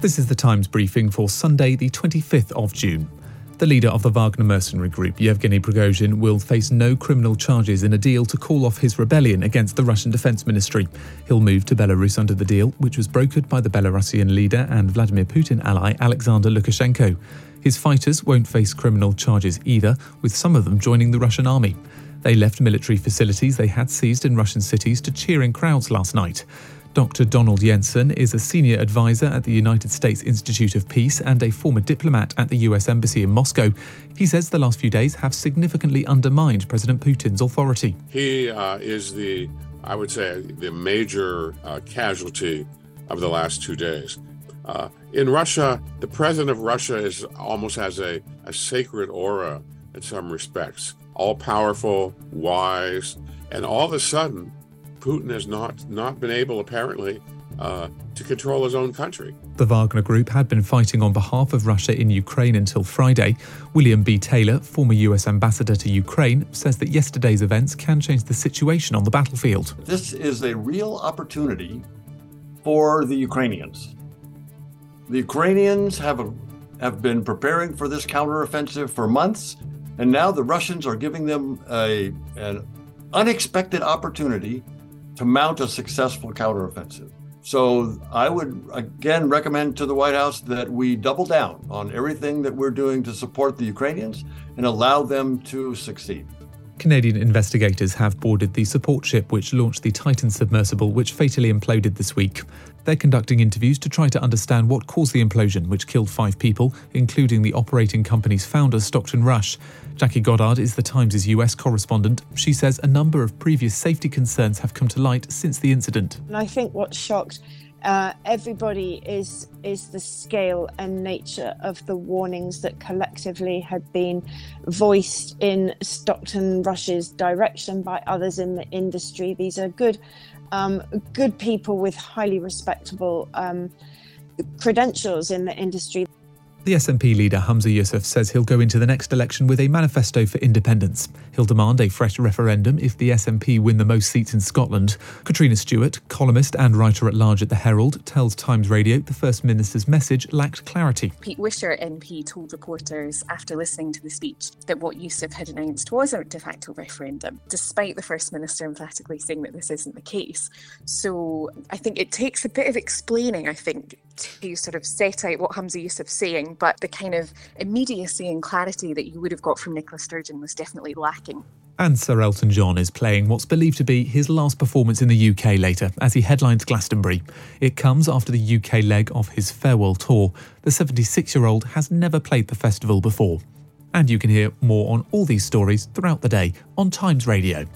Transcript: This is the Times briefing for Sunday, the 25th of June. The leader of the Wagner mercenary group, Yevgeny Prigozhin, will face no criminal charges in a deal to call off his rebellion against the Russian Defense Ministry. He'll move to Belarus under the deal, which was brokered by the Belarusian leader and Vladimir Putin ally Alexander Lukashenko. His fighters won't face criminal charges either, with some of them joining the Russian army. They left military facilities they had seized in Russian cities to cheer in crowds last night. Dr. Donald Jensen is a senior advisor at the United States Institute of Peace and a former diplomat at the US Embassy in Moscow. He says the last few days have significantly undermined President Putin's authority. He is the major casualty of the last 2 days. In Russia, the president of Russia almost has a sacred aura in some respects. All-powerful, wise, and all of a sudden, Putin has not been able, apparently, to control his own country. The Wagner Group had been fighting on behalf of Russia in Ukraine until Friday. William B. Taylor, former US ambassador to Ukraine, says that yesterday's events can change the situation on the battlefield. This is a real opportunity for the Ukrainians. The Ukrainians have been preparing for this counteroffensive for months, and now the Russians are giving them an unexpected opportunity to mount a successful counteroffensive. So I would again recommend to the White House that we double down on everything that we're doing to support the Ukrainians and allow them to succeed. Canadian investigators have boarded the support ship which launched the Titan submersible, which fatally imploded this week. They're conducting interviews to try to understand what caused the implosion, which killed 5 people, including the operating company's founder, Stockton Rush. Jackie Goddard is The Times' US correspondent. She says a number of previous safety concerns have come to light since the incident. And I think what shocked everybody is the scale and nature of the warnings that collectively had been voiced in Stockton Rush's direction by others in the industry. These are good people with highly respectable credentials in the industry. The SNP leader Humza Yousaf says he'll go into the next election with a manifesto for independence. He'll demand a fresh referendum if the SNP win the most seats in Scotland. Catriona Stewart, columnist and writer-at-large at The Herald, tells Times Radio the First Minister's message lacked clarity. Pete Wishart MP told reporters after listening to the speech that what Yousaf had announced was a de facto referendum, despite the First Minister emphatically saying that this isn't the case. So I think it takes a bit of explaining, to sort of set out what Humza Yousaf's saying, but the kind of immediacy and clarity that you would have got from Nicola Sturgeon was definitely lacking. And Sir Elton John is playing what's believed to be his last performance in the UK later, as he headlines Glastonbury. It comes after the UK leg of his farewell tour. The 76-year-old has never played the festival before. And you can hear more on all these stories throughout the day on Times Radio.